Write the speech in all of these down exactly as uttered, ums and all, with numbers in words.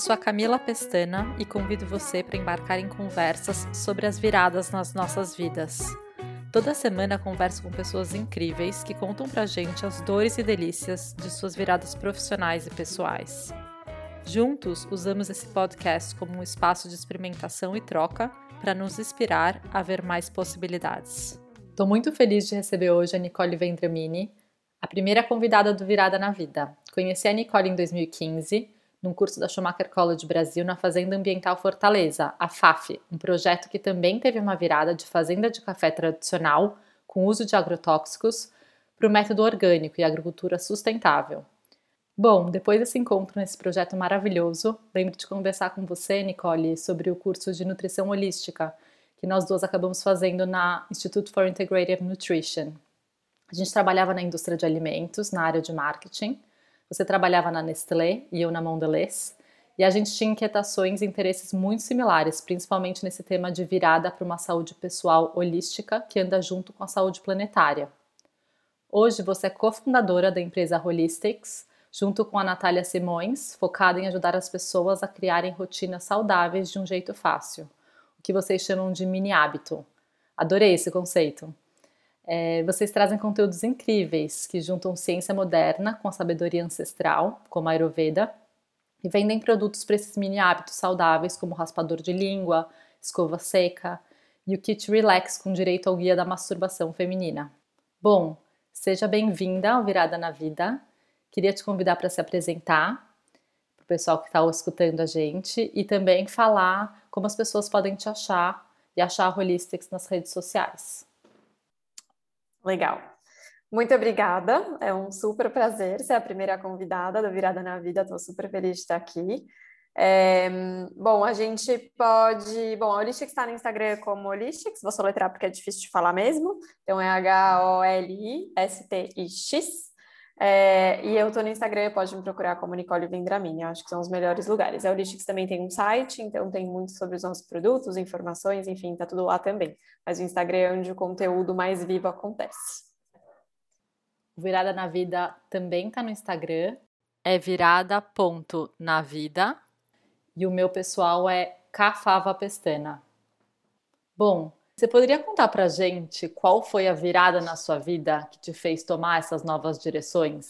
sou a Camila Pestana e convido você para embarcar em conversas sobre as viradas nas nossas vidas. Toda semana converso com pessoas incríveis que contam pra gente as dores e delícias de suas viradas profissionais e pessoais. Juntos, usamos esse podcast como um espaço de experimentação e troca para nos inspirar a ver mais possibilidades. Estou muito feliz de receber hoje a Nicole Vendramini, a primeira convidada do Virada na Vida. Conheci a Nicole em dois mil e quinze, num curso da Schumacher College Brasil na Fazenda Ambiental Fortaleza, a F A F, um projeto que também teve uma virada de fazenda de café tradicional, com uso de agrotóxicos, para o método orgânico e agricultura sustentável. Bom, depois desse encontro nesse projeto maravilhoso, lembro de conversar com você, Nicole, sobre o curso de nutrição holística, que nós duas acabamos fazendo na Institute for Integrative Nutrition. A gente trabalhava na indústria de alimentos, na área de marketing, você trabalhava na Nestlé e eu na Mondelez, e a gente tinha inquietações e interesses muito similares, principalmente nesse tema de virada para uma saúde pessoal holística que anda junto com a saúde planetária. Hoje você é cofundadora da empresa Holistix, junto com a Natália Simões, focada em ajudar as pessoas a criarem rotinas saudáveis de um jeito fácil, o que vocês chamam de mini-hábito. Adorei esse conceito. É, vocês trazem conteúdos incríveis que juntam ciência moderna com a sabedoria ancestral, como a Ayurveda, e vendem produtos para esses mini-hábitos saudáveis, como raspador de língua, escova seca e o kit Relax com direito ao guia da masturbação feminina. Bom, seja bem-vinda ao Virada na Vida. Queria te convidar para se apresentar para o pessoal que está escutando a gente e também falar como as pessoas podem te achar e achar a Holistix nas redes sociais. Legal. Muito obrigada. É um super prazer ser a primeira convidada do Virada na Vida. Estou super feliz de estar aqui. É, bom, a gente pode... Bom, a Holistix está no Instagram como Holistix. Vou soletrar porque é difícil de falar mesmo. Então é H O L I S T I X. É, e eu tô no Instagram, pode me procurar como Nicole Vendramini, acho que são os melhores lugares. A Holistix também tem um site, então tem muito sobre os nossos produtos, informações, enfim, tá tudo lá também. Mas o Instagram é onde o conteúdo mais vivo acontece. Virada na Vida também tá no Instagram, é virada ponto na vida. E o meu pessoal é Cafava Pestana. Bom, você poderia contar pra gente qual foi a virada na sua vida que te fez tomar essas novas direções?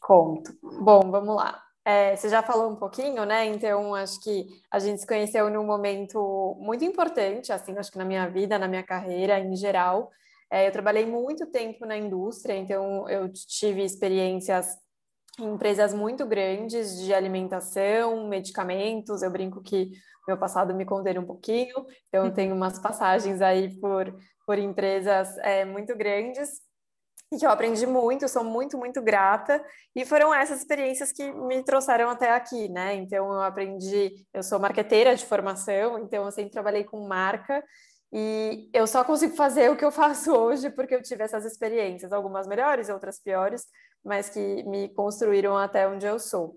Conto. Bom, vamos lá. É, você já falou um pouquinho, né? Então, acho que a gente se conheceu num momento muito importante, assim, acho que na minha vida, na minha carreira em geral. É, eu trabalhei muito tempo na indústria, então eu tive experiências em empresas muito grandes de alimentação, medicamentos. Eu brinco que meu passado me contém um pouquinho, então eu tenho umas passagens aí por, por empresas é, muito grandes, e que eu aprendi muito, eu sou muito, muito grata, e foram essas experiências que me trouxeram até aqui, né? Então eu aprendi, eu sou marqueteira de formação, então eu sempre trabalhei com marca, e eu só consigo fazer o que eu faço hoje porque eu tive essas experiências, algumas melhores, outras piores, mas que me construíram até onde eu sou.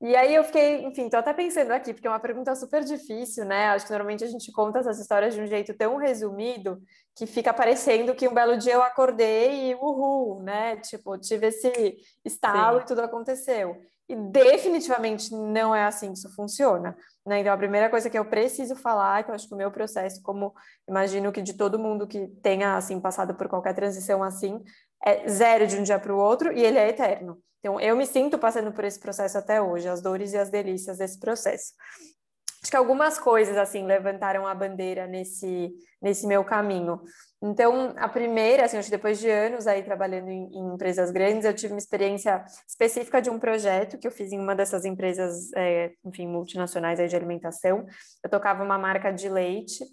E aí eu fiquei, enfim, tô até pensando aqui, porque é uma pergunta super difícil, né? Acho que normalmente a gente conta essas histórias de um jeito tão resumido que fica parecendo que um belo dia eu acordei e uhul, né? Tipo, tive esse estalo. Sim. E tudo aconteceu. E definitivamente não é assim que isso funciona, né? Então a primeira coisa que eu preciso falar, que eu acho que o meu processo, como imagino que de todo mundo que tenha assim passado por qualquer transição assim, é zero de um dia para o outro e ele é eterno. Então eu me sinto passando por esse processo até hoje, as dores e as delícias desse processo. Acho que algumas coisas, assim, levantaram a bandeira nesse, nesse meu caminho. Então, a primeira, assim, acho que depois de anos aí trabalhando em, em empresas grandes, eu tive uma experiência específica de um projeto que eu fiz em uma dessas empresas, é, enfim, multinacionais aí de alimentação. Eu tocava uma marca de leite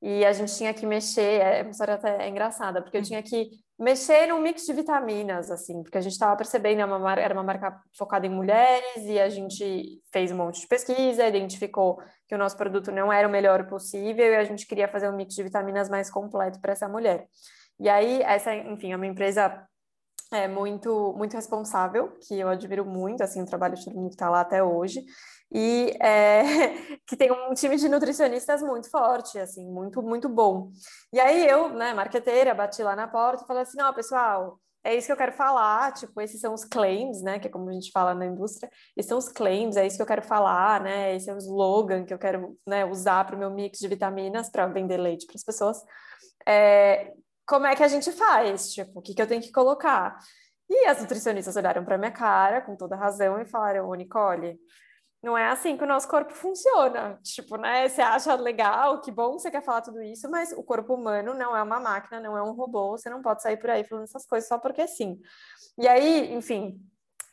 e a gente tinha que mexer, é uma história até engraçada, porque eu tinha que mexer num mix de vitaminas, assim, porque a gente estava percebendo, era uma, marca, era uma marca focada em mulheres, e a gente fez um monte de pesquisa, identificou que o nosso produto não era o melhor possível, e a gente queria fazer um mix de vitaminas mais completo para essa mulher. E aí, essa, enfim, é uma empresa é, muito, muito responsável, que eu admiro muito, assim, o trabalho de todo mundo que está lá até hoje, e é, que tem um time de nutricionistas muito forte, assim, muito, muito bom. E aí eu, né, marqueteira, bati lá na porta e falei assim, não, pessoal, É isso que eu quero falar, tipo, esses são os claims, né, que é como a gente fala na indústria, esses são os claims, é isso que eu quero falar, né, esse é o slogan que eu quero, né, usar para o meu mix de vitaminas para vender leite para as pessoas. É, como é que a gente faz? Tipo, o que, que eu tenho que colocar? E as nutricionistas olharam para minha cara, com toda razão, e falaram, ô Nicole, não é assim que o nosso corpo funciona, tipo, né, você acha legal, que bom que você quer falar tudo isso, mas o corpo humano não é uma máquina, não é um robô, você não pode sair por aí falando essas coisas só porque sim. E aí, enfim,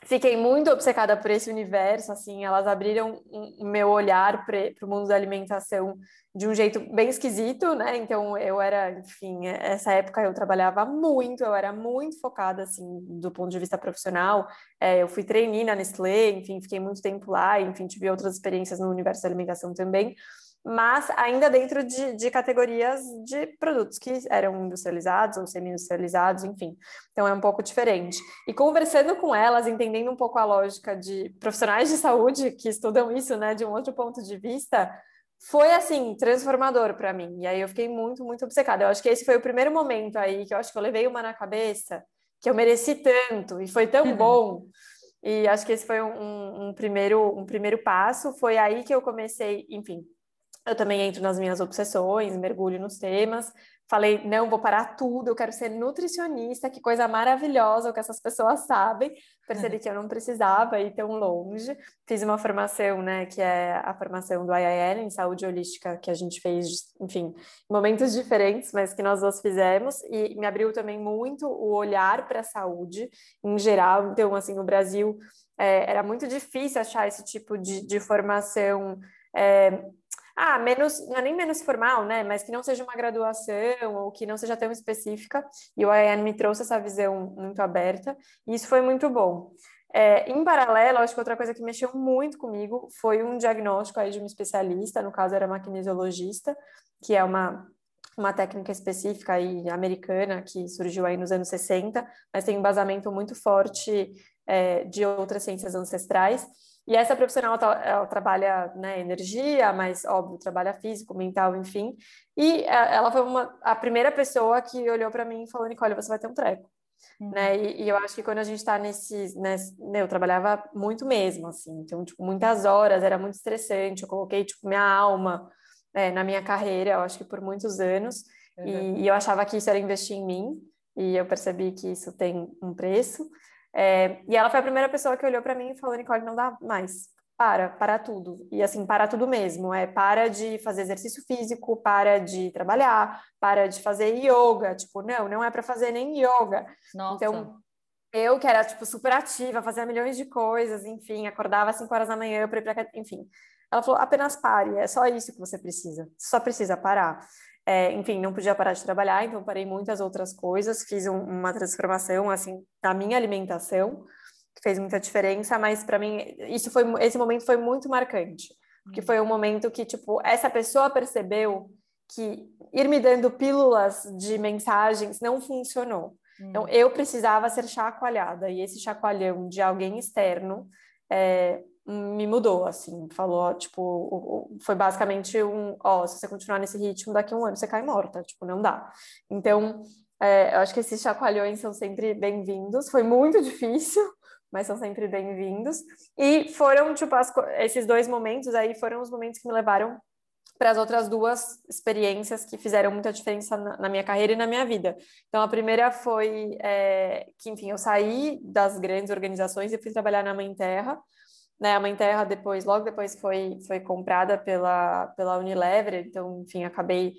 fiquei muito obcecada por esse universo, assim, elas abriram o meu olhar para o mundo da alimentação de um jeito bem esquisito, né, então eu era, enfim, essa época eu trabalhava muito, eu era muito focada, assim, do ponto de vista profissional, é, eu fui trainee na Nestlé, enfim, fiquei muito tempo lá, enfim, tive outras experiências no universo da alimentação também, mas ainda dentro de, de categorias de produtos que eram industrializados ou semi-industrializados, enfim. Então é um pouco diferente. E conversando com elas, entendendo um pouco a lógica de profissionais de saúde que estudam isso, né, de um outro ponto de vista, foi, assim, transformador para mim. E aí eu fiquei muito, muito obcecada. Eu acho que esse foi o primeiro momento aí que eu acho que eu levei uma na cabeça, que eu mereci tanto e foi tão uhum. bom. E acho que esse foi um, um, primeiro, um primeiro passo. Foi aí que eu comecei, enfim... Eu também entro nas minhas obsessões, mergulho nos temas. Falei, não, vou parar tudo, eu quero ser nutricionista, que coisa maravilhosa o que essas pessoas sabem. Percebi uhum. que eu não precisava ir tão longe. Fiz uma formação, né, que é a formação do I I L em saúde holística, que a gente fez, enfim, momentos diferentes, mas que nós duas fizemos. E me abriu também muito o olhar para a saúde em geral. Então, assim, no Brasil, é, era muito difícil achar esse tipo de, de formação... É, Ah, menos, não é nem menos formal, né? Mas que não seja uma graduação ou que não seja tão específica. E o I A N me trouxe essa visão muito aberta. E isso foi muito bom. É, em paralelo, acho que outra coisa que mexeu muito comigo foi um diagnóstico aí de um especialista. No caso, era uma kinesiologista, que é uma... uma técnica específica aí, americana, que surgiu aí nos anos sessenta, mas tem um embasamento muito forte é, de outras ciências ancestrais. E essa profissional, ela trabalha, né, energia, mas, óbvio, trabalha físico, mental, enfim. E ela foi uma, a primeira pessoa que olhou para mim e falou, Nicole, você vai ter um treco. Uhum. Né? E, e eu acho que quando a gente está nesses, nesse, né, eu trabalhava muito mesmo, assim. Então, tipo, muitas horas, era muito estressante. Eu coloquei, tipo, minha alma... É, na minha carreira, eu acho que por muitos anos, uhum. e, e eu achava que isso era investir em mim, e eu percebi que isso tem um preço, é, e ela foi a primeira pessoa que olhou para mim e falou, Nicole, não dá mais, para, para tudo, e assim, para tudo mesmo, é, para de fazer exercício físico, para de trabalhar, para de fazer yoga, tipo, não, não é para fazer nem yoga. Nossa. Então... Eu, que era, tipo, super ativa, fazia milhões de coisas, enfim, acordava às cinco horas da manhã, pra ir pra... enfim. Ela falou, apenas pare, é só isso que você precisa, só precisa parar. É, enfim, não podia parar de trabalhar, então parei muitas outras coisas, fiz um, uma transformação, assim, da minha alimentação, que fez muita diferença, mas pra mim, isso foi, esse momento foi muito marcante, porque foi um momento que, tipo, essa pessoa percebeu que ir me dando pílulas de mensagens não funcionou. Então, eu precisava ser chacoalhada, e esse chacoalhão de alguém externo é, me mudou, assim, falou, tipo, foi basicamente um, ó, se você continuar nesse ritmo, daqui a um ano você cai morta, tipo, não dá. Então, é, eu acho que esses chacoalhões são sempre bem-vindos, foi muito difícil, mas são sempre bem-vindos, e foram, tipo, as, esses dois momentos aí foram os momentos que me levaram para as outras duas experiências que fizeram muita diferença na minha carreira e na minha vida. Então, a primeira foi é, que, enfim, eu saí das grandes organizações e fui trabalhar na Mãe Terra. Né? A Mãe Terra, depois, logo depois, foi, foi comprada pela, pela Unilever. Então, enfim, acabei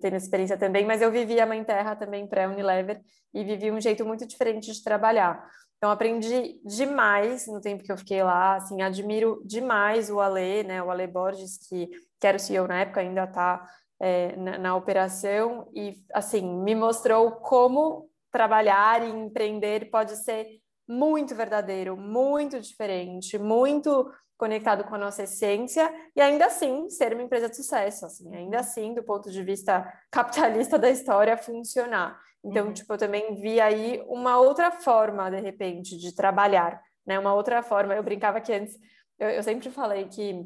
tendo experiência também. Mas eu vivi a Mãe Terra também pré-Unilever e vivi um jeito muito diferente de trabalhar. Então, aprendi demais no tempo que eu fiquei lá, assim, admiro demais o Ale, né, o Ale Borges, que, que era o C E O na época, ainda está é, na, na operação, e, assim, me mostrou como trabalhar e empreender pode ser muito verdadeiro, muito diferente, muito conectado com a nossa essência, e ainda assim, ser uma empresa de sucesso, assim, ainda assim, do ponto de vista capitalista da história, funcionar. Então, uhum. tipo, eu também vi aí uma outra forma, de repente, de trabalhar, né? Uma outra forma. Eu brincava que antes, eu, eu sempre falei que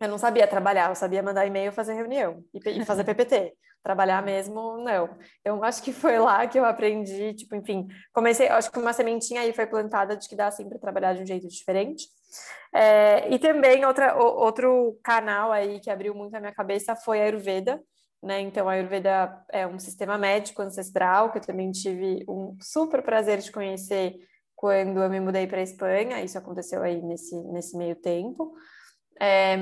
eu não sabia trabalhar, eu sabia mandar e-mail, fazer reunião e, e fazer P P T. trabalhar mesmo, não. Eu acho que foi lá que eu aprendi, tipo, enfim, comecei, acho que uma sementinha aí foi plantada de que dá assim para trabalhar de um jeito diferente. É, e também outra, o, outro canal aí que abriu muito a minha cabeça foi a Ayurveda, né? Então a Ayurveda é um sistema médico ancestral que eu também tive um super prazer de conhecer quando eu me mudei para a Espanha, isso aconteceu aí nesse, nesse meio tempo. É,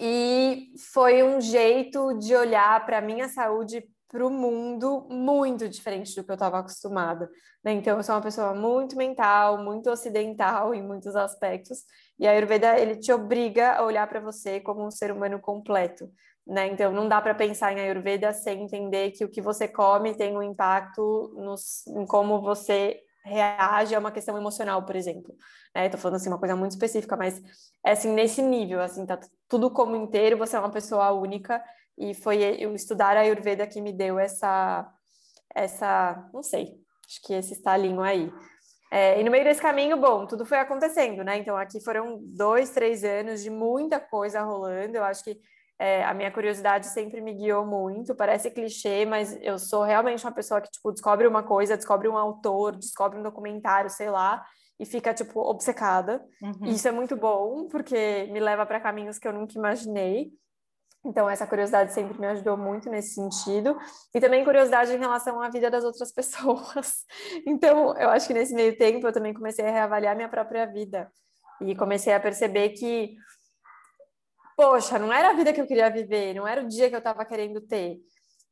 e foi um jeito de olhar para a minha saúde, para o mundo, muito diferente do que eu estava acostumada, né? Então, eu sou uma pessoa muito mental, muito ocidental em muitos aspectos, e a Ayurveda, ele te obriga a olhar para você como um ser humano completo, né? Então, não dá para pensar em Ayurveda sem entender que o que você come tem um impacto nos, em como você reage a uma questão emocional, por exemplo. É, tô falando assim, uma coisa muito específica, mas é assim, nesse nível, assim, tá tudo como inteiro, você é uma pessoa única, e foi eu estudar a Ayurveda que me deu essa, essa não sei, acho que esse estalinho aí. É, e no meio desse caminho, bom, tudo foi acontecendo, né? Então aqui foram dois, três anos de muita coisa rolando, eu acho que é, a minha curiosidade sempre me guiou muito, parece clichê, mas eu sou realmente uma pessoa que, tipo, descobre uma coisa, descobre um autor, descobre um documentário, sei lá, e fica, tipo, obcecada. Uhum. Isso é muito bom, porque me leva para caminhos que eu nunca imaginei. Então, essa curiosidade sempre me ajudou muito nesse sentido. E também curiosidade em relação à vida das outras pessoas. Então, eu acho que nesse meio tempo eu também comecei a reavaliar minha própria vida. E comecei a perceber que, poxa, não era a vida que eu queria viver, não era o dia que eu estava querendo ter.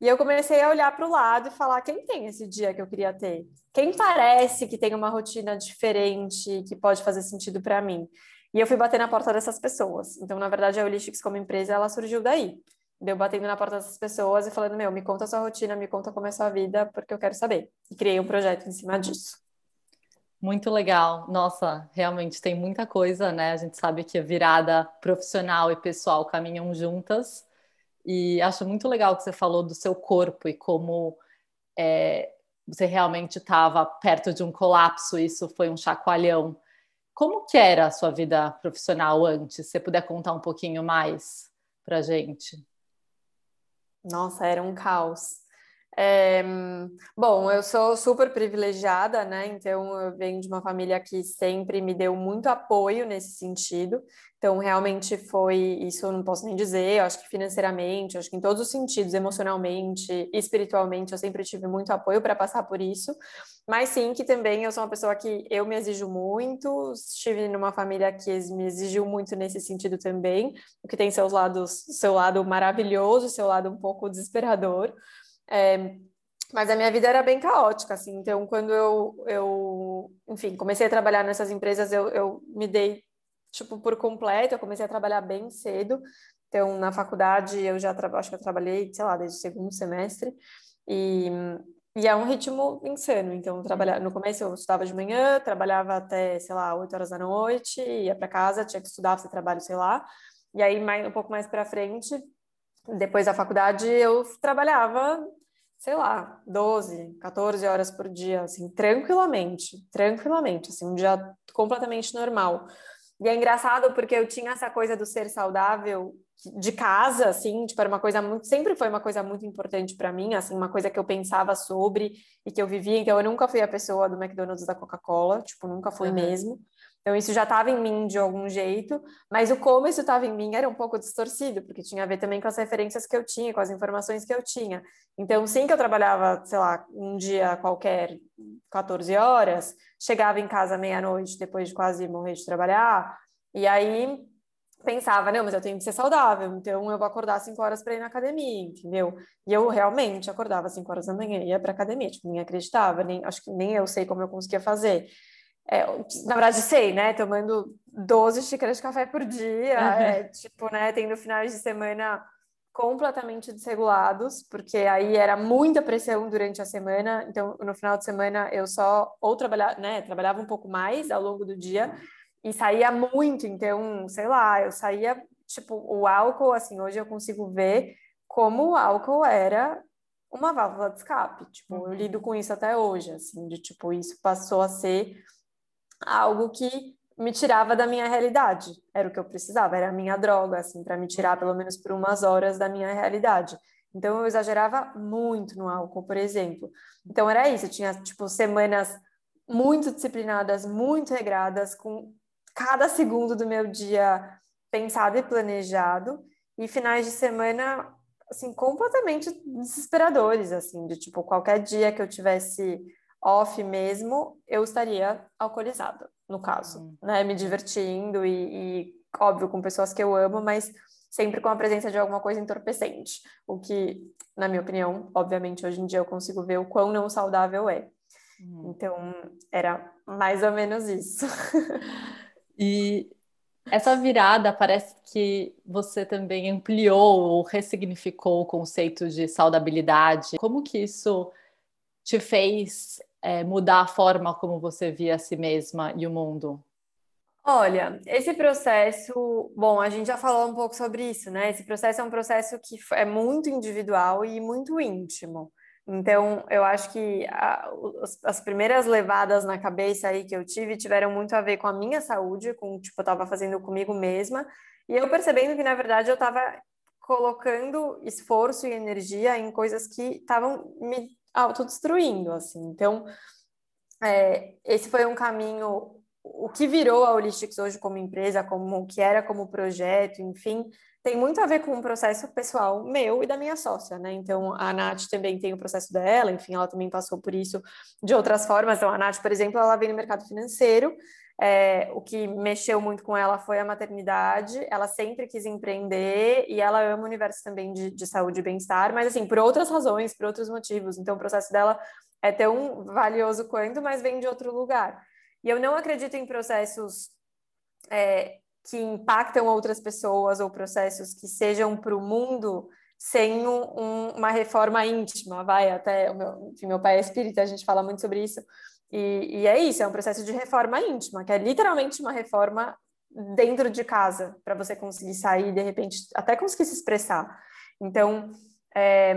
E eu comecei a olhar para o lado e falar, quem tem esse dia que eu queria ter? Quem parece que tem uma rotina diferente, que pode fazer sentido para mim? E eu fui bater na porta dessas pessoas. Então, na verdade, a Holistix como empresa, ela surgiu daí. Deu batendo na porta dessas pessoas e falando, meu, me conta a sua rotina, me conta como é a sua vida, porque eu quero saber. E criei um projeto em cima disso. Muito legal. Nossa, realmente tem muita coisa, né? A gente sabe que a virada profissional e pessoal caminham juntas. E acho muito legal que você falou do seu corpo e como é, você realmente estava perto de um colapso. Isso foi um chacoalhão. Como que era a sua vida profissional antes? Se você puder contar um pouquinho mais pra gente. Nossa, era um caos. É, bom, eu sou super privilegiada, né? Então eu venho de uma família que sempre me deu muito apoio nesse sentido. Então realmente foi, isso eu não posso nem dizer, eu acho que financeiramente, eu acho que em todos os sentidos, emocionalmente, espiritualmente, eu sempre tive muito apoio para passar por isso. Mas sim que também eu sou uma pessoa que eu me exijo muito, estive numa família que me exigiu muito nesse sentido também, o que tem seus lados, seu lado maravilhoso, seu lado um pouco desesperador. É, mas a minha vida era bem caótica, assim, então quando eu, eu enfim, comecei a trabalhar nessas empresas, eu, eu me dei, tipo, por completo, eu comecei a trabalhar bem cedo, então na faculdade eu já, tra- acho que eu trabalhei, sei lá, desde o segundo semestre, e, e é um ritmo insano, então trabalhar, no começo eu estudava de manhã, trabalhava até, sei lá, oito horas da noite, ia para casa, tinha que estudar, fazer trabalho, sei lá, e aí mais, um pouco mais para frente... Depois da faculdade, eu trabalhava, sei lá, doze, catorze horas por dia, assim, tranquilamente, tranquilamente, assim, um dia completamente normal. E é engraçado porque eu tinha essa coisa do ser saudável de casa, assim, tipo, era uma coisa muito, sempre foi uma coisa muito importante para mim, assim, uma coisa que eu pensava sobre e que eu vivia, então eu nunca fui a pessoa do McDonald's, da Coca-Cola, tipo, nunca fui uhum. mesmo. Então, isso já estava em mim de algum jeito, mas o como isso estava em mim era um pouco distorcido, porque tinha a ver também com as referências que eu tinha, com as informações que eu tinha. Então, sim que eu trabalhava, sei lá, um dia qualquer, catorze horas, chegava em casa meia-noite, depois de quase morrer de trabalhar, e aí pensava, não, mas eu tenho que ser saudável, então eu vou acordar cinco horas para ir na academia, entendeu? E eu realmente acordava cinco horas da manhã e ia para a academia, tipo, nem acreditava, nem, acho que nem eu sei como eu conseguia fazer. É, na verdade, sei, né? Tomando doze xícaras de café por dia, uhum. é, tipo, né? Tendo finais de semana completamente desregulados, porque aí era muita pressão durante a semana. Então, no final de semana, eu só ou trabalhava, né? Trabalhava um pouco mais ao longo do dia e saía muito. Então, sei lá, eu saía, tipo, o álcool, assim, hoje eu consigo ver como o álcool era uma válvula de escape. Tipo, uhum. eu lido com isso até hoje, assim, de tipo, isso passou a ser algo que me tirava da minha realidade, era o que eu precisava, era a minha droga, assim, para me tirar pelo menos por umas horas da minha realidade. Então, eu exagerava muito no álcool, por exemplo. Então, era isso. Eu tinha, tipo, semanas muito disciplinadas, muito regradas, com cada segundo do meu dia pensado e planejado. E finais de semana, assim, completamente desesperadores, assim. De, tipo, qualquer dia que eu tivesse off mesmo, eu estaria alcoolizada, no caso. Uhum. Né? Me divertindo e, e, óbvio, com pessoas que eu amo, mas sempre com a presença de alguma coisa entorpecente, o que, na minha opinião, obviamente, hoje em dia eu consigo ver o quão não saudável é. Uhum. Então, era mais ou menos isso. E essa virada, parece que você também ampliou ou ressignificou o conceito de saudabilidade. Como que isso te fez é, mudar a forma como você via a si mesma e o mundo? Olha, esse processo, bom, a gente já falou um pouco sobre isso, né? Esse processo é um processo que é muito individual e muito íntimo. Então, eu acho que a, as primeiras levadas na cabeça aí que eu tive tiveram muito a ver com a minha saúde, com, tipo, eu tava fazendo comigo mesma, e eu percebendo que, na verdade, eu tava colocando esforço e energia em coisas que estavam me autodestruindo, assim. Então, é, esse foi um caminho... O que virou a Holistix hoje como empresa, como o que era como projeto, enfim, tem muito a ver com o processo pessoal meu e da minha sócia, né? Então, a Nath também tem o processo dela, enfim, ela também passou por isso de outras formas. Então, a Nath, por exemplo, ela veio no mercado financeiro, é, o que mexeu muito com ela foi a maternidade, ela sempre quis empreender e ela ama o universo também de, de saúde e bem-estar, mas, assim, por outras razões, por outros motivos. Então, o processo dela é tão valioso quanto, mas vem de outro lugar. E eu não acredito em processos é, que impactam outras pessoas ou processos que sejam para o mundo sem um, um, uma reforma íntima, vai, até, o meu, enfim, meu pai é espírita, a gente fala muito sobre isso, e, e é isso, é um processo de reforma íntima, que é literalmente uma reforma dentro de casa, para você conseguir sair, de repente, até conseguir se expressar. Então, é,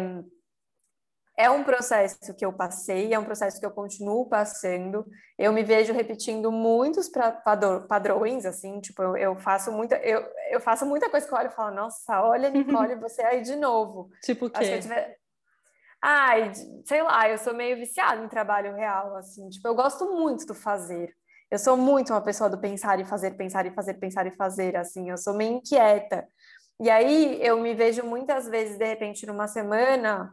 é um processo que eu passei, é um processo que eu continuo passando. Eu me vejo repetindo muitos padrões, assim, tipo, eu, eu, faço muita, eu, eu faço muita coisa que eu olho e falo, nossa, olha, Nicole, você aí de novo. Tipo o quê? Acho que eu tiver... Ai, sei lá, eu sou meio viciada em trabalho real, assim, tipo, eu gosto muito do fazer. Eu sou muito uma pessoa do pensar e fazer, pensar e fazer, pensar e fazer, assim, eu sou meio inquieta. E aí, eu me vejo muitas vezes, de repente, numa semana...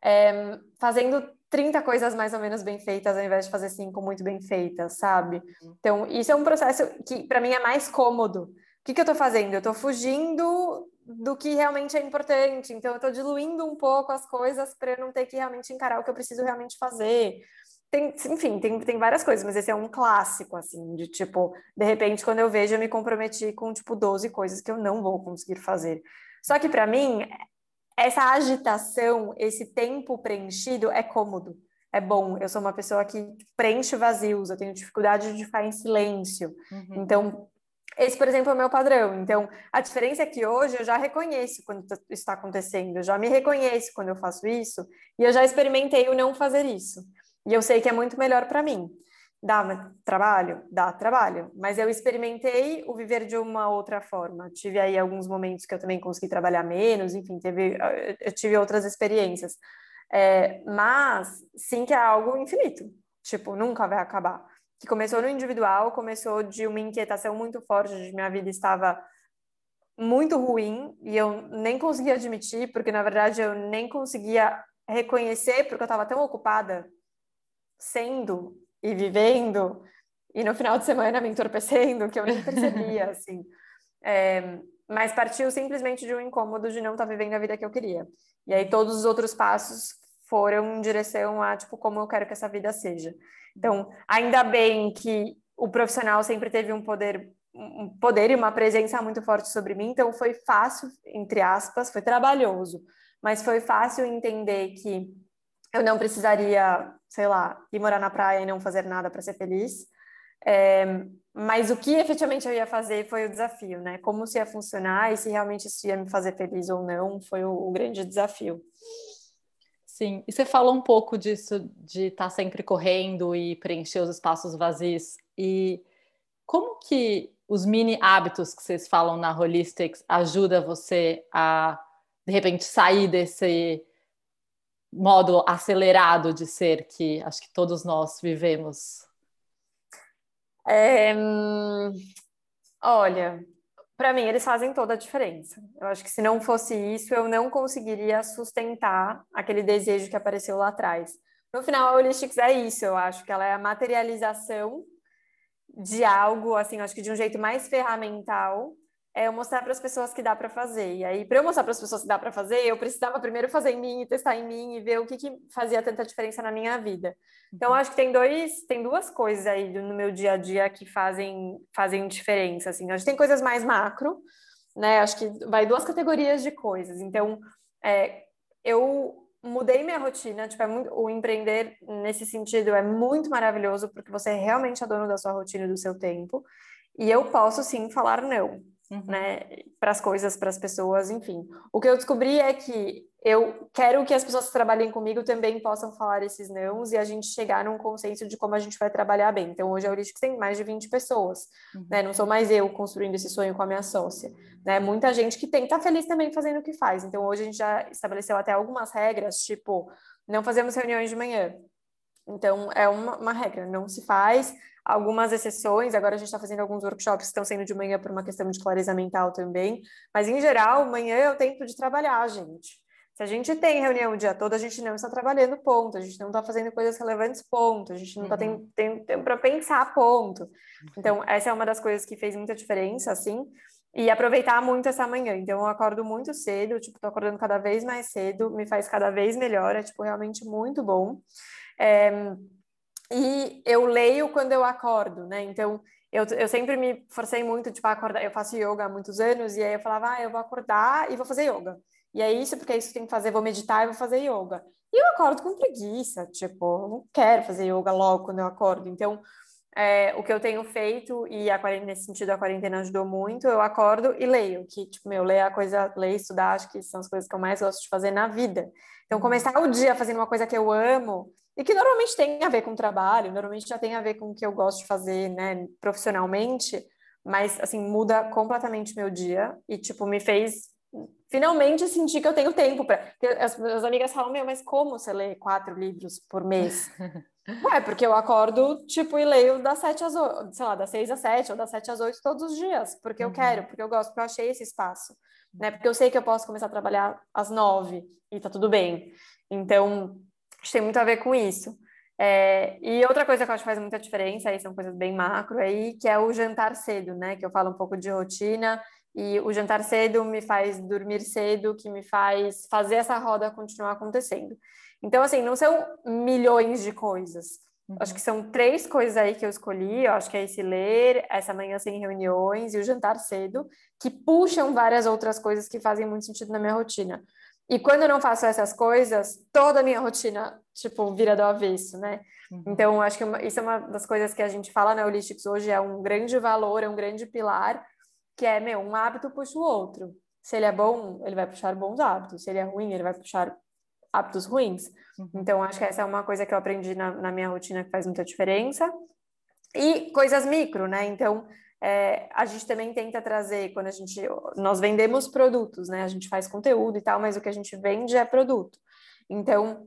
É, fazendo trinta coisas mais ou menos bem feitas ao invés de fazer cinco muito bem feitas, sabe? Então, isso é um processo que, para mim, é mais cômodo. O que, que eu tô fazendo? Eu tô fugindo do que realmente é importante, então eu tô diluindo um pouco as coisas para eu não ter que realmente encarar o que eu preciso realmente fazer. Tem, enfim, tem, tem várias coisas, mas esse é um clássico, assim, de tipo, de repente, quando eu vejo, eu me comprometi com, tipo, doze coisas que eu não vou conseguir fazer. Só que, para mim... Essa agitação, esse tempo preenchido é cômodo, é bom. Eu sou uma pessoa que preenche vazios, eu tenho dificuldade de ficar em silêncio. Uhum. Então, esse, por exemplo, é o meu padrão. Então, a diferença é que hoje eu já reconheço quando isso está acontecendo, eu já me reconheço quando eu faço isso, e eu já experimentei o não fazer isso. E eu sei que é muito melhor para mim. Dá trabalho? Dá trabalho. Mas eu experimentei o viver de uma outra forma. Tive aí alguns momentos que eu também consegui trabalhar menos, enfim, teve, eu tive outras experiências. É, mas sim que é algo infinito. Tipo, nunca vai acabar. Que começou no individual, começou de uma inquietação muito forte, de minha vida estava muito ruim e eu nem conseguia admitir, porque na verdade eu nem conseguia reconhecer, porque eu estava tão ocupada sendo... e vivendo, e no final de semana me entorpecendo, que eu nem percebia, assim. É, mas partiu simplesmente de um incômodo de não estar vivendo a vida que eu queria. E aí todos os outros passos foram em direção a, tipo, como eu quero que essa vida seja. Então, ainda bem que o profissional sempre teve um poder, um poder e uma presença muito forte sobre mim, então foi fácil, entre aspas, foi trabalhoso, mas foi fácil entender que eu não precisaria, sei lá, ir morar na praia e não fazer nada para ser feliz. É, mas o que efetivamente eu ia fazer foi o desafio, né? Como se ia funcionar e se realmente isso ia me fazer feliz ou não, foi o, o grande desafio. Sim, e você falou um pouco disso, de estar sempre correndo e preencher os espaços vazios. E como que os mini hábitos que vocês falam na Holistix ajudam você a de repente, sair desse modo acelerado de ser que acho que todos nós vivemos? É, olha, para mim, eles fazem toda a diferença. Eu acho que se não fosse isso, eu não conseguiria sustentar aquele desejo que apareceu lá atrás. No final, a Holistix é isso, eu acho que ela é a materialização de algo, assim, acho que de um jeito mais ferramental, é eu mostrar para as pessoas que dá para fazer. E aí, para eu mostrar para as pessoas que dá para fazer, eu precisava primeiro fazer em mim, testar em mim e ver o que, que fazia tanta diferença na minha vida. Então, acho que tem dois, tem duas coisas aí no meu dia a dia que fazem, fazem diferença, assim. Acho que tem coisas mais macro, né? Acho que vai duas categorias de coisas. Então, é, eu mudei minha rotina, tipo, é muito, o empreender nesse sentido é muito maravilhoso, porque você realmente é dono da sua rotina e do seu tempo, e eu posso sim falar não, uhum. né, para as coisas, para as pessoas, enfim. O que eu descobri é que eu quero que as pessoas que trabalhem comigo também possam falar esses nãos e a gente chegar num consenso de como a gente vai trabalhar bem. Então, hoje a Holistix tem mais de vinte pessoas, uhum. né, não sou mais eu construindo esse sonho com a minha sócia, né, muita gente que tem, tá feliz também fazendo o que faz. Então, hoje a gente já estabeleceu até algumas regras, tipo, não fazemos reuniões de manhã. Então, é uma, uma regra, não se faz. Algumas exceções, agora a gente está fazendo alguns workshops que estão sendo de manhã por uma questão de clareza mental também, mas em geral, manhã é o tempo de trabalhar, gente. Se a gente tem reunião o dia todo, a gente não está trabalhando, ponto. A gente não está fazendo coisas relevantes, ponto. A gente não está uhum. tendo tempo, tempo para pensar, ponto. Então, essa é uma das coisas que fez muita diferença, assim. E aproveitar muito essa manhã. Então, eu acordo muito cedo, tipo, tô acordando cada vez mais cedo, me faz cada vez melhor, é, tipo, realmente muito bom. É, e eu leio quando eu acordo, né? Então, eu, eu sempre me forcei muito, tipo, a acordar. Eu faço yoga há muitos anos, e aí eu falava, ah, eu vou acordar e vou fazer yoga. E é isso, porque é isso que tem que fazer, vou meditar e vou fazer yoga. E eu acordo com preguiça, tipo, eu não quero fazer yoga logo quando eu acordo. Então, é, o que eu tenho feito, e a quarentena, nesse sentido a quarentena ajudou muito, eu acordo e leio, que, tipo, meu, ler a coisa, ler e estudar, acho que são as coisas que eu mais gosto de fazer na vida. Então, começar o dia fazendo uma coisa que eu amo, e que normalmente tem a ver com trabalho, normalmente já tem a ver com o que eu gosto de fazer, né, profissionalmente, mas, assim, muda completamente meu dia, e, tipo, me fez finalmente sentir que eu tenho tempo para. As minhas amigas falam, meu, mas como você lê quatro livros por mês? Ué, porque eu acordo, tipo, e leio das sete às oito, sei lá, das seis às sete, ou das sete às oito todos os dias, porque eu quero, porque eu gosto, porque eu achei esse espaço, né? Porque eu sei que eu posso começar a trabalhar às nove e tá tudo bem. Então, acho que tem muito a ver com isso. É, e outra coisa que eu acho que faz muita diferença, aí são coisas bem macro aí, que é o jantar cedo, né? Que eu falo um pouco de rotina. E o jantar cedo me faz dormir cedo, que me faz fazer essa roda continuar acontecendo. Então, assim, não são milhões de coisas. Uhum. Acho que são três coisas aí que eu escolhi. Eu acho que é esse ler, essa manhã sem reuniões e o jantar cedo, que puxam várias outras coisas que fazem muito sentido na minha rotina. E quando eu não faço essas coisas, toda a minha rotina, tipo, vira do avesso, né? Uhum. Então, acho que uma, isso é uma das coisas que a gente fala na Holistix hoje, é um grande valor, é um grande pilar, que é, meu, um hábito puxa o outro. Se ele é bom, ele vai puxar bons hábitos. Se ele é ruim, ele vai puxar hábitos ruins. Então, acho que essa é uma coisa que eu aprendi na, na minha rotina que faz muita diferença. E coisas micro, né? Então, é, a gente também tenta trazer, quando a gente... Nós vendemos produtos, né? A gente faz conteúdo e tal, mas o que a gente vende é produto. Então,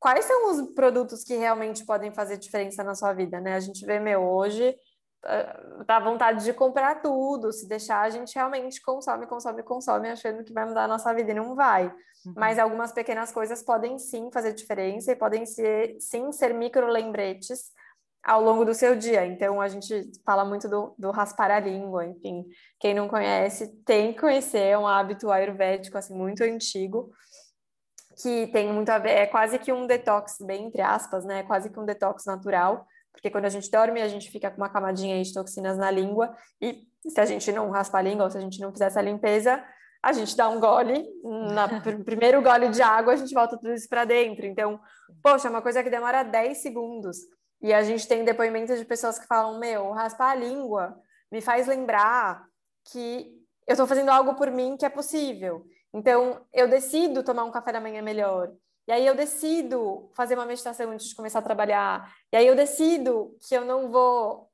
quais são os produtos que realmente podem fazer diferença na sua vida, né? A gente vê, meu, hoje... dá vontade de comprar tudo, se deixar a gente realmente consome, consome, consome, achando que vai mudar a nossa vida e não vai. Uhum. Mas algumas pequenas coisas podem sim fazer diferença e podem ser, sim ser micro lembretes ao longo do seu dia. Então a gente fala muito do, do raspar a língua, enfim. Quem não conhece tem que conhecer, é um hábito ayurvédico assim, muito antigo, que tem muito a ver, é quase que um detox, bem entre aspas, né? É quase que um detox natural. Porque quando a gente dorme, a gente fica com uma camadinha aí de toxinas na língua e se a gente não raspa a língua ou se a gente não fizer essa limpeza, a gente dá um gole, no primeiro gole de água a gente volta tudo isso para dentro. Então, poxa, é uma coisa que demora dez segundos. E a gente tem depoimentos de pessoas que falam, meu, raspar a língua me faz lembrar que eu estou fazendo algo por mim que é possível. Então, eu decido tomar um café da manhã melhor. E aí eu decido fazer uma meditação antes de começar a trabalhar. E aí eu decido que eu não vou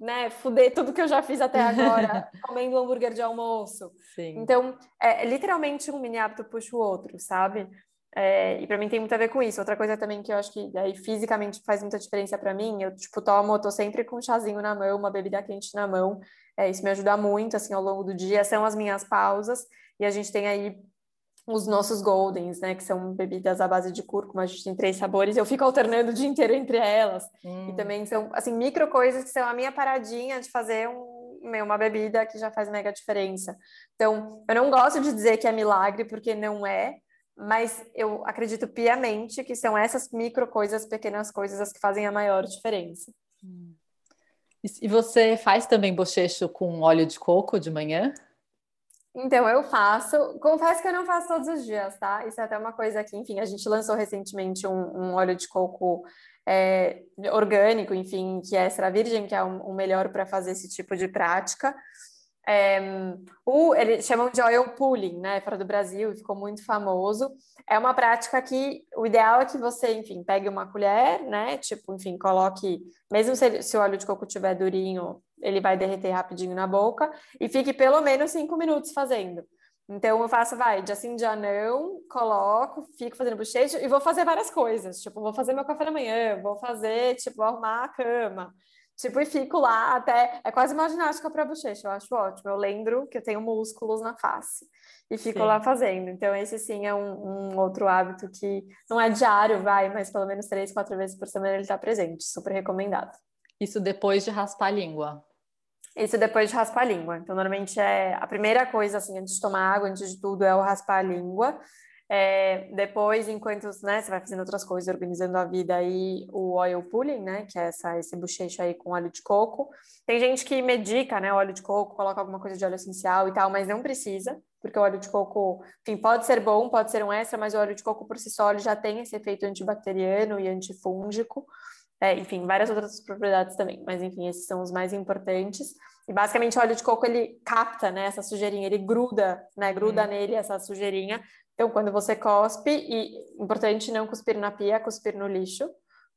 né, fuder tudo que eu já fiz até agora comendo hambúrguer de almoço. Sim. Então, é literalmente um mini hábito puxa o outro, sabe? É, e pra mim tem muito a ver com isso. Outra coisa também que eu acho que aí fisicamente faz muita diferença pra mim, eu tipo tomo, eu tô sempre com um chazinho na mão, uma bebida quente na mão, é, isso me ajuda muito, assim, ao longo do dia, são as minhas pausas, e a gente tem aí os nossos Goldens, né, que são bebidas à base de cúrcuma, a gente tem três sabores, eu fico alternando o dia inteiro entre elas, hum. e também são, assim, micro coisas que são a minha paradinha de fazer um uma bebida que já faz mega diferença. Então, eu não gosto de dizer que é milagre, porque não é, mas eu acredito piamente que são essas micro coisas, pequenas coisas, as que fazem a maior diferença. Hum. E você faz também bochecho com óleo de coco de manhã? Então, eu faço. Confesso que eu não faço todos os dias, tá? Isso é até uma coisa que, enfim, a gente lançou recentemente um, um óleo de coco é, orgânico, enfim, que é extra virgem, que é o, o melhor para fazer esse tipo de prática. É, o, eles chamam de oil pulling, né? Fora do Brasil, ficou muito famoso. É uma prática que o ideal é que você, enfim, pegue uma colher, né? Tipo, enfim, coloque... Mesmo se, se o óleo de coco estiver durinho, ele vai derreter rapidinho na boca. E fique pelo menos cinco minutos fazendo. Então, eu faço, vai, de assim, já não, coloco, fico fazendo bochecho e vou fazer várias coisas. Tipo, vou fazer meu café da manhã, vou fazer, tipo, arrumar a cama... Tipo, e fico lá até... É quase uma ginástica para bochecha, eu acho ótimo. Eu lembro que eu tenho músculos na face. E fico sim. lá fazendo. Então, esse, sim, é um, um outro hábito que não é diário, vai, mas pelo menos três, quatro vezes por semana ele está presente. Super recomendado. Isso depois de raspar a língua? Isso depois de raspar a língua. Então, normalmente, é a primeira coisa, assim, antes de tomar água, antes de tudo, é o raspar a língua. É, depois, enquanto, né, você vai fazendo outras coisas, organizando a vida, aí o oil pulling, né, que é essa, esse bochecho aí com óleo de coco. Tem gente que medica, né, óleo de coco, coloca alguma coisa de óleo essencial e tal, mas não precisa, porque o óleo de coco, enfim, pode ser bom, pode ser um extra, mas o óleo de coco por si só ele já tem esse efeito antibacteriano e antifúngico. É, enfim, várias outras propriedades também, mas enfim, esses são os mais importantes. E basicamente o óleo de coco, ele capta, né, essa sujeirinha, ele gruda, né, gruda hum. nele essa sujeirinha. Então, quando você cospe, e importante não cuspir na pia, cuspir no lixo,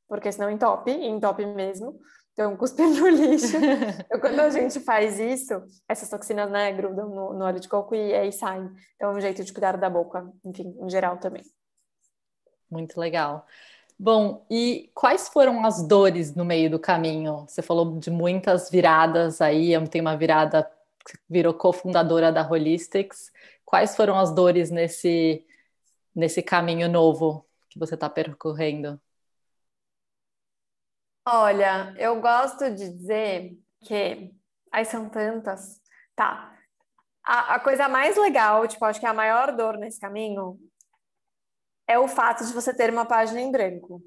porque senão entope, entope mesmo. Então, cuspir no lixo. Então, quando a gente faz isso, essas toxinas, né, grudam no, no óleo de coco e aí saem. Então, é um jeito de cuidar da boca, enfim, em geral também. Muito legal. Bom, e quais foram as dores no meio do caminho? Você falou de muitas viradas aí, tem uma virada, virou cofundadora da Holistix. Quais foram as dores nesse, nesse caminho novo que você está percorrendo? Olha, eu gosto de dizer que... Ai, são tantas. Tá. A, a coisa mais legal, tipo, acho que a maior dor nesse caminho... é o fato de você ter uma página em branco.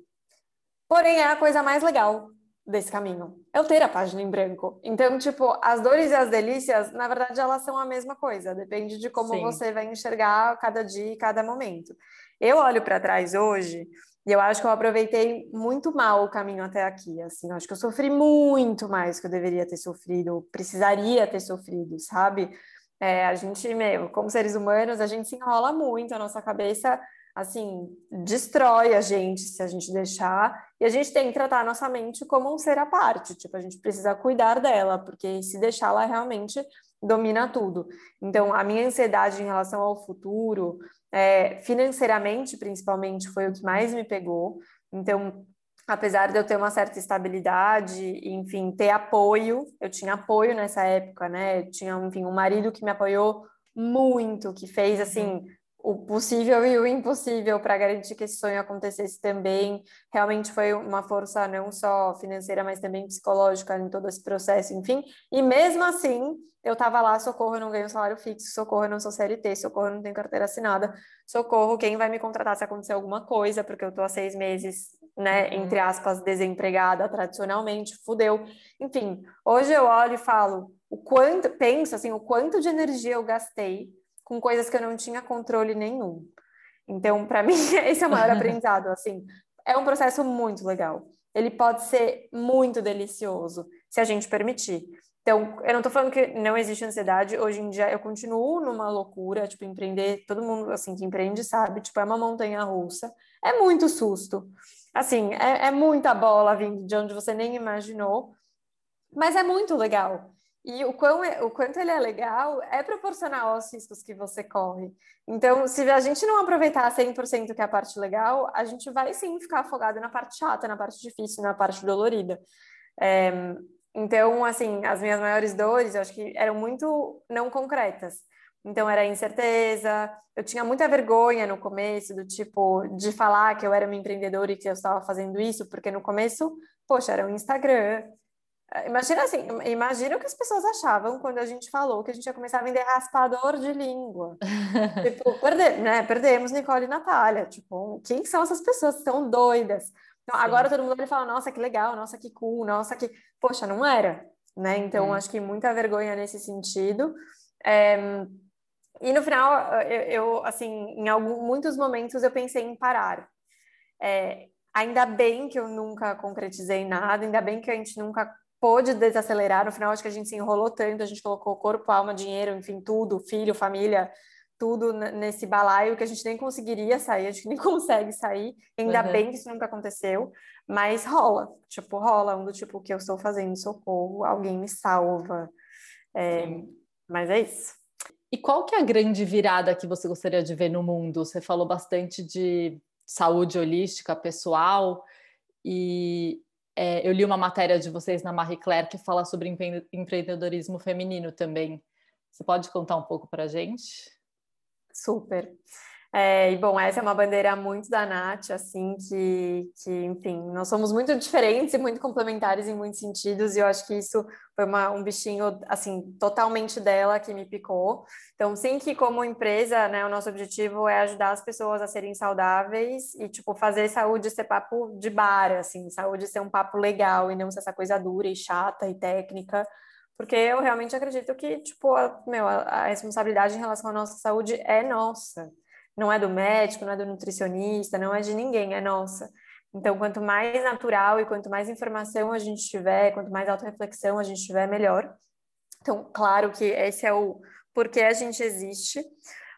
Porém, é a coisa mais legal desse caminho. É o ter a página em branco. Então, tipo, as dores e as delícias, na verdade, elas são a mesma coisa. Depende de como Sim. você vai enxergar cada dia e cada momento. Eu olho para trás hoje e eu acho que eu aproveitei muito mal o caminho até aqui. Assim, eu acho que eu sofri muito mais do que eu deveria ter sofrido, precisaria ter sofrido, sabe? É, a gente, meu, como seres humanos, a gente se enrola muito, a nossa cabeça... assim, destrói a gente se a gente deixar, e a gente tem que tratar a nossa mente como um ser à parte, tipo, a gente precisa cuidar dela, porque se deixar ela realmente domina tudo. Então, a minha ansiedade em relação ao futuro, é, financeiramente, principalmente, foi o que mais me pegou. Então, apesar de eu ter uma certa estabilidade, enfim, ter apoio, eu tinha apoio nessa época, né, eu tinha, enfim, um marido que me apoiou muito, que fez, assim... o possível e o impossível para garantir que esse sonho acontecesse também. Realmente foi uma força não só financeira, mas também psicológica em todo esse processo, enfim. E mesmo assim, eu estava lá, socorro, eu não ganho salário fixo, socorro, eu não sou C L T, socorro, eu não tenho carteira assinada, socorro, quem vai me contratar se acontecer alguma coisa, porque eu estou há seis meses, né, entre aspas, desempregada tradicionalmente, fudeu. Enfim, hoje eu olho e falo, o quanto, penso assim, o quanto de energia eu gastei com coisas que eu não tinha controle nenhum. Então, para mim, esse é o maior aprendizado, assim. É um processo muito legal. Ele pode ser muito delicioso, se a gente permitir. Então, eu não tô falando que não existe ansiedade. Hoje em dia, eu continuo numa loucura, tipo, empreender. Todo mundo, assim, que empreende sabe. Tipo, é uma montanha russa. É muito susto. Assim, é, é muita bola vindo de onde você nem imaginou. Mas é muito legal. E o, quão é, o quanto ele é legal é proporcional aos riscos que você corre. Então, se a gente não aproveitar cem por cento que é a parte legal, a gente vai sim ficar afogado na parte chata, na parte difícil, na parte dolorida. É, então, assim, as minhas maiores dores, eu acho que eram muito não concretas. Então, era incerteza, eu tinha muita vergonha no começo, do tipo, de falar que eu era uma empreendedora e que eu estava fazendo isso, porque no começo, poxa, era um Instagram. Imagina assim, imagina o que as pessoas achavam quando a gente falou que a gente ia começar a vender raspador de língua. Tipo, perde, né? Perdemos Nicole e Natália. Tipo, quem são essas pessoas? São doidas. Então, agora todo mundo fala, nossa, que legal, nossa, que cool, nossa, que... Poxa, não era, né? Então, é. acho que muita vergonha nesse sentido. É... E no final, eu, eu assim, em algum, muitos momentos eu pensei em parar. É, ainda bem que eu nunca concretizei nada, ainda bem que a gente nunca pôde desacelerar. No final, acho que a gente se enrolou tanto, a gente colocou corpo, alma, dinheiro, enfim, tudo, filho, família, tudo nesse balaio que a gente nem conseguiria sair, a gente nem consegue sair. Ainda uhum. bem que isso nunca aconteceu, mas rola. Tipo, rola um do tipo, o que eu estou fazendo? Socorro, alguém me salva. É, mas é isso. E qual que é a grande virada que você gostaria de ver no mundo? Você falou bastante de saúde holística, pessoal, e é, eu li uma matéria de vocês na Marie Claire que fala sobre empre- empreendedorismo feminino também. Você pode contar um pouco para a gente? Super. É, e, bom, essa é uma bandeira muito da Nath, assim, que, que, enfim, nós somos muito diferentes e muito complementares em muitos sentidos, e eu acho que isso foi uma, um bichinho, assim, totalmente dela que me picou. Então, sim, que como empresa, né, o nosso objetivo é ajudar as pessoas a serem saudáveis e, tipo, fazer saúde ser papo de bar, assim, saúde ser um papo legal e não ser essa coisa dura e chata e técnica, porque eu realmente acredito que, tipo, a, meu, a, a responsabilidade em relação à nossa saúde é nossa. Não é do médico, não é do nutricionista, não é de ninguém, é nossa. Então, quanto mais natural e quanto mais informação a gente tiver, quanto mais autorreflexão a gente tiver, melhor. Então, claro que esse é o porquê a gente existe.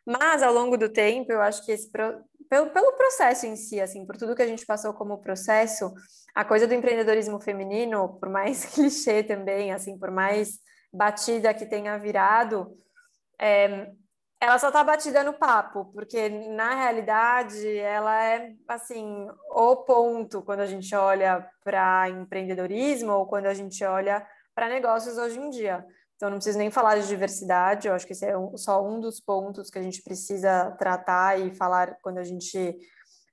Mas, ao longo do tempo, eu acho que esse pro... pelo, pelo processo em si, assim, por tudo que a gente passou como processo, a coisa do empreendedorismo feminino, por mais clichê também, assim, por mais batida que tenha virado, é... ela só tá batida no papo, porque na realidade ela é, assim, o ponto quando a gente olha para empreendedorismo ou quando a gente olha para negócios hoje em dia. Então, não preciso nem falar de diversidade, eu acho que esse é um, só um dos pontos que a gente precisa tratar e falar quando a gente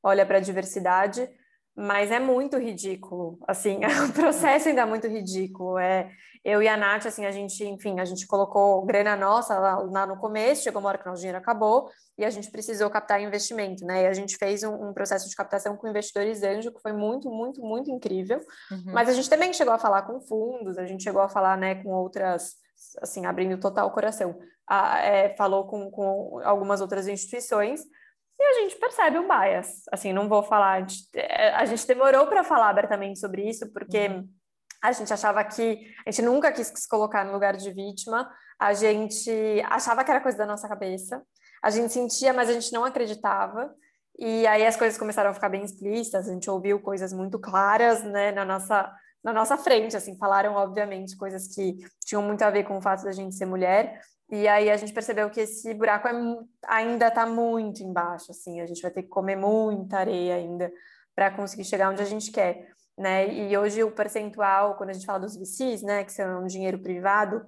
olha para a diversidade, mas é muito ridículo, assim, o processo ainda é muito ridículo, é... Eu e a Nath, assim, a gente, enfim, a gente colocou grana nossa lá, lá no começo, chegou uma hora que o nosso dinheiro acabou e a gente precisou captar investimento, né? E a gente fez um, um processo de captação com investidores anjo, que foi muito, muito, muito incrível. Uhum. Mas a gente também chegou a falar com fundos, a gente chegou a falar, né, com outras, assim, abrindo total o coração. A, é, falou com, com algumas outras instituições e a gente percebe um bias. Assim, não vou falar... De, a gente demorou para falar abertamente sobre isso, porque... Uhum. A gente achava que... A gente nunca quis se colocar no lugar de vítima. A gente achava que era coisa da nossa cabeça. A gente sentia, mas a gente não acreditava. E aí as coisas começaram a ficar bem explícitas. A gente ouviu coisas muito claras, né, na nossa, na nossa frente. Assim, falaram, obviamente, coisas que tinham muito a ver com o fato da gente ser mulher. E aí a gente percebeu que esse buraco é, ainda está muito embaixo. Assim, a gente vai ter que comer muita areia ainda para conseguir chegar onde a gente quer. Né? E hoje o percentual, quando a gente fala dos V Cs, né, que são um dinheiro privado,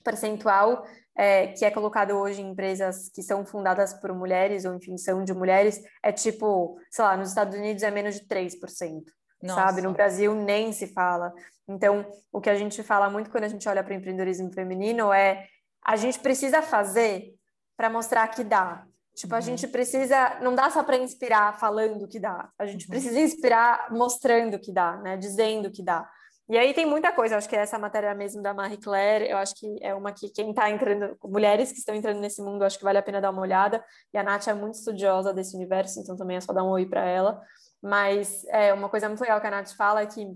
o percentual é, que é colocado hoje em empresas que são fundadas por mulheres, ou enfim, são de mulheres, é tipo, sei lá, nos Estados Unidos é menos de três por cento, Nossa. Sabe? No Brasil nem se fala. Então, o que a gente fala muito quando a gente olha para o empreendedorismo feminino é a gente precisa fazer para mostrar que dá. Tipo, a uhum. gente precisa... Não dá só para inspirar falando que dá. A gente uhum. precisa inspirar mostrando que dá, né? Dizendo que dá. E aí tem muita coisa. Eu acho que essa matéria mesmo da Marie Claire, eu acho que é uma que quem está entrando... Mulheres que estão entrando nesse mundo, acho que vale a pena dar uma olhada. E a Nath é muito estudiosa desse universo, então também é só dar um oi para ela. Mas é, uma coisa muito legal que a Nath fala é que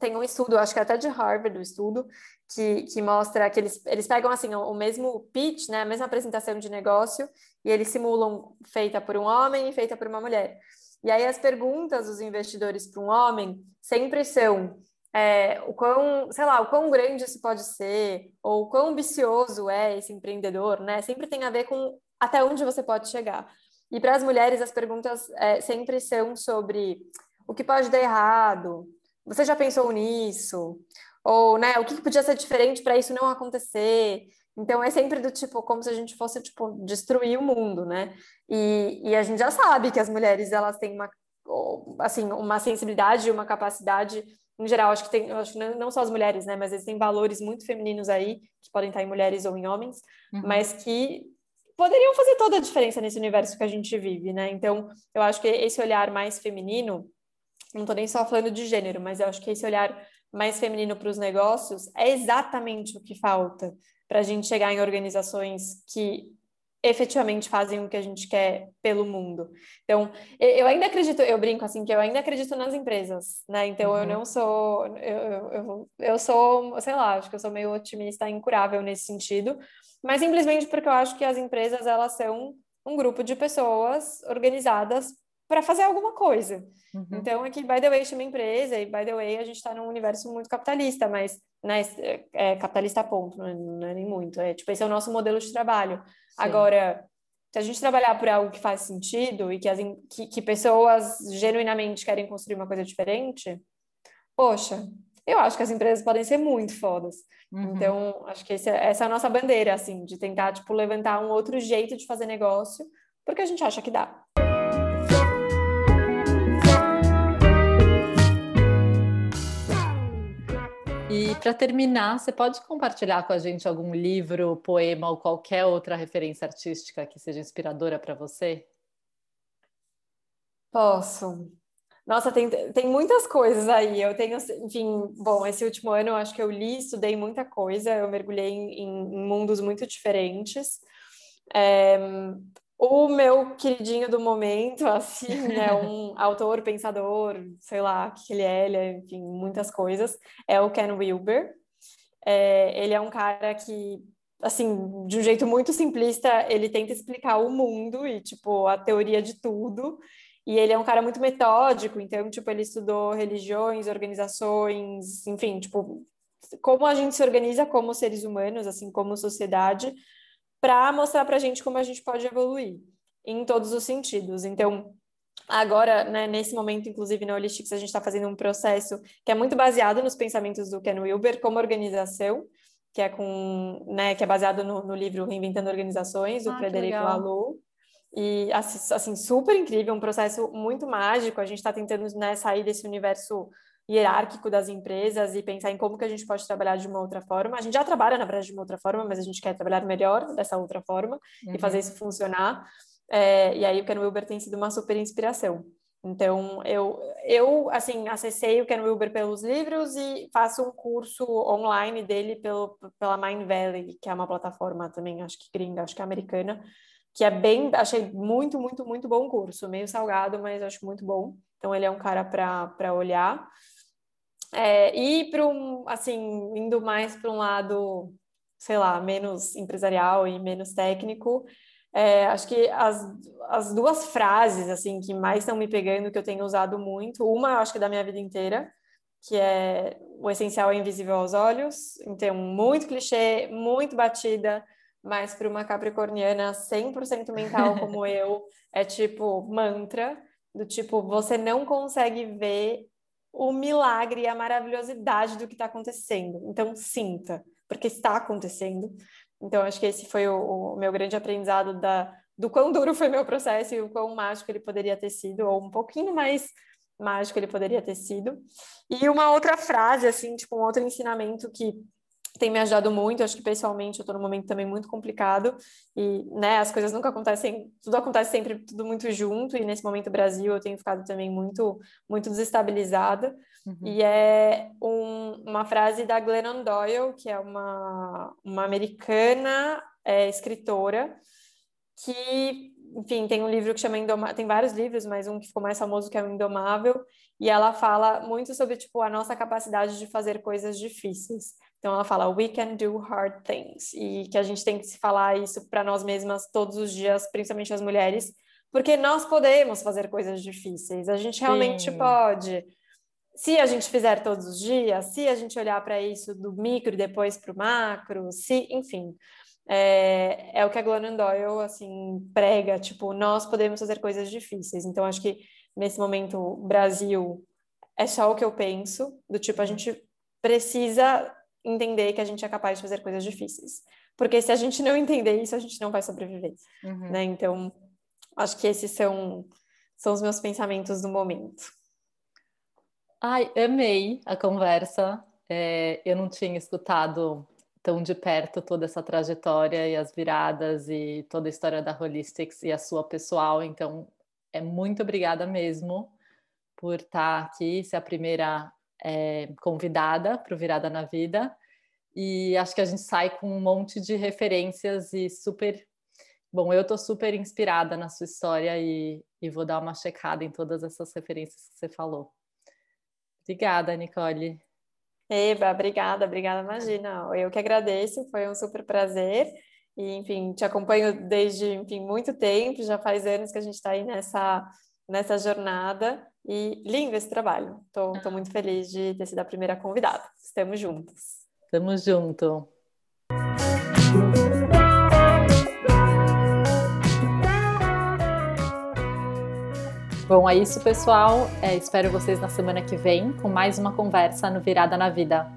tem um estudo, acho que é até de Harvard, o um estudo, que, que mostra que eles, eles pegam, assim, o, o mesmo pitch, né? A mesma apresentação de negócio... E eles simulam feita por um homem e feita por uma mulher. E aí as perguntas dos investidores para um homem sempre são é, o quão, sei lá, o quão grande isso pode ser, ou o quão ambicioso é esse empreendedor, né? Sempre tem a ver com até onde você pode chegar. E para as mulheres, as perguntas é, sempre são sobre o que pode dar errado, você já pensou nisso? Ou, né, o que podia ser diferente para isso não acontecer? Então, é sempre do tipo, como se a gente fosse, tipo, destruir o mundo, né? E, e a gente já sabe que as mulheres, elas têm uma, assim, uma sensibilidade, uma capacidade, em geral, acho que tem, acho que não só as mulheres, né? Mas existem valores muito femininos aí, que podem estar em mulheres ou em homens, uhum. mas que poderiam fazer toda a diferença nesse universo que a gente vive, né? Então, eu acho que esse olhar mais feminino, não tô nem só falando de gênero, mas eu acho que esse olhar mais feminino para os negócios é exatamente o que falta para a gente chegar em organizações que efetivamente fazem o que a gente quer pelo mundo. Então, eu ainda acredito, eu brinco assim, que eu ainda acredito nas empresas, né? Então, uhum. eu não sou, eu, eu, eu sou, sei lá, acho que eu sou meio otimista incurável nesse sentido, mas simplesmente porque eu acho que as empresas, elas são um grupo de pessoas organizadas para fazer alguma coisa. Uhum. Então, aqui, by the way, chama empresa, e by the way, a gente está num universo muito capitalista, mas né, é capitalista ponto, não é, não é nem muito. É, tipo, esse é o nosso modelo de trabalho. Sim. Agora, se a gente trabalhar por algo que faz sentido e que, as, que, que pessoas genuinamente querem construir uma coisa diferente, poxa, eu acho que as empresas podem ser muito fodas. Uhum. Então, acho que esse, essa é a nossa bandeira, assim, de tentar, tipo, levantar um outro jeito de fazer negócio, porque a gente acha que dá. E para terminar, você pode compartilhar com a gente algum livro, poema ou qualquer outra referência artística que seja inspiradora para você? Posso. Nossa, tem, tem muitas coisas aí. Eu tenho, enfim, bom, esse último ano eu acho que eu li, estudei muita coisa, eu mergulhei em, em mundos muito diferentes. É, o meu queridinho do momento, assim, né, um autor, pensador, sei lá, o que ele é, ele é, enfim, muitas coisas, é o Ken Wilber. É, ele é um cara que, assim, de um jeito muito simplista, ele tenta explicar o mundo e, tipo, a teoria de tudo, e ele é um cara muito metódico, então, tipo, ele estudou religiões, organizações, enfim, tipo, como a gente se organiza como seres humanos, assim, como sociedade, para mostrar para a gente como a gente pode evoluir em todos os sentidos. Então, agora, né, nesse momento, inclusive na Holistix, a gente está fazendo um processo que é muito baseado nos pensamentos do Ken Wilber como organização, que é, com, né, que é baseado no, no livro Reinventando Organizações, do ah, Frederico Alou. E, assim, super incrível, um processo muito mágico. A gente está tentando, né, sair desse universo hierárquico das empresas e pensar em como que a gente pode trabalhar de uma outra forma. A gente já trabalha, na verdade, de uma outra forma, mas a gente quer trabalhar melhor dessa outra forma uhum. e fazer isso funcionar. É, e aí o Ken Wilber tem sido uma super inspiração. Então, eu, eu assim, acessei o Ken Wilber pelos livros e faço um curso online dele pelo, pela Mind Valley, que é uma plataforma também, acho que gringa, acho que americana, que é bem, achei muito, muito, muito bom curso. Meio salgado, mas acho muito bom. Então, ele é um cara para olhar. É, e para um, assim, indo mais para um lado, sei lá, menos empresarial e menos técnico, é, acho que as, as duas frases, assim, que mais estão me pegando, que eu tenho usado muito, uma, eu acho que é da minha vida inteira, que é o essencial é invisível aos olhos, então muito clichê, muito batida, mas para uma capricorniana cem por cento mental como eu, é tipo mantra, do tipo, você não consegue ver o milagre e a maravilhosidade do que está acontecendo. Então, sinta, porque está acontecendo. Então, acho que esse foi o, o meu grande aprendizado da, do quão duro foi meu processo e o quão mágico ele poderia ter sido, ou um pouquinho mais mágico ele poderia ter sido. E uma outra frase, assim, tipo, um outro ensinamento que tem me ajudado muito, acho que pessoalmente eu estou num momento também muito complicado, e, né, as coisas nunca acontecem, tudo acontece sempre, tudo muito junto, e nesse momento Brasil eu tenho ficado também muito, muito desestabilizada, uhum. e é um, uma frase da Glennon Doyle, que é uma, uma americana é, escritora, que, enfim, tem um livro que chama Indomável, tem vários livros, mas um que ficou mais famoso que é o Indomável, e ela fala muito sobre, tipo, a nossa capacidade de fazer coisas difíceis. Então, ela fala, we can do hard things. E que a gente tem que se falar isso para nós mesmas todos os dias, principalmente as mulheres, porque nós podemos fazer coisas difíceis. A gente realmente Sim. pode. se a gente fizer todos os dias, se a gente olhar para isso do micro e depois para o macro, se, enfim, é, é o que a Glennon Doyle, assim, prega, tipo, nós podemos fazer coisas difíceis. Então, acho que nesse momento, Brasil, é só o que eu penso, do tipo, a gente precisa entender que a gente é capaz de fazer coisas difíceis. Porque se a gente não entender isso, a gente não vai sobreviver, uhum. né? Então, acho que esses são, são os meus pensamentos do momento. Ai, amei a conversa. É, eu não tinha escutado tão de perto toda essa trajetória e as viradas e toda a história da Holistix e a sua pessoal. Então, é muito obrigada mesmo por estar aqui, ser a primeira é, convidada para o Virada na Vida. E acho que a gente sai com um monte de referências e super... Bom, eu estou super inspirada na sua história e, e vou dar uma checada em todas essas referências que você falou. Obrigada, Nicole. Eba, obrigada, obrigada, imagina. Eu que agradeço, foi um super prazer. E, enfim, te acompanho desde, enfim, muito tempo, já faz anos que a gente está aí nessa, nessa jornada. E lindo esse trabalho. Estou muito feliz de ter sido a primeira convidada. Estamos juntos. Estamos juntos. Bom, é isso, pessoal. É, espero vocês na semana que vem com mais uma conversa no Virada na Vida.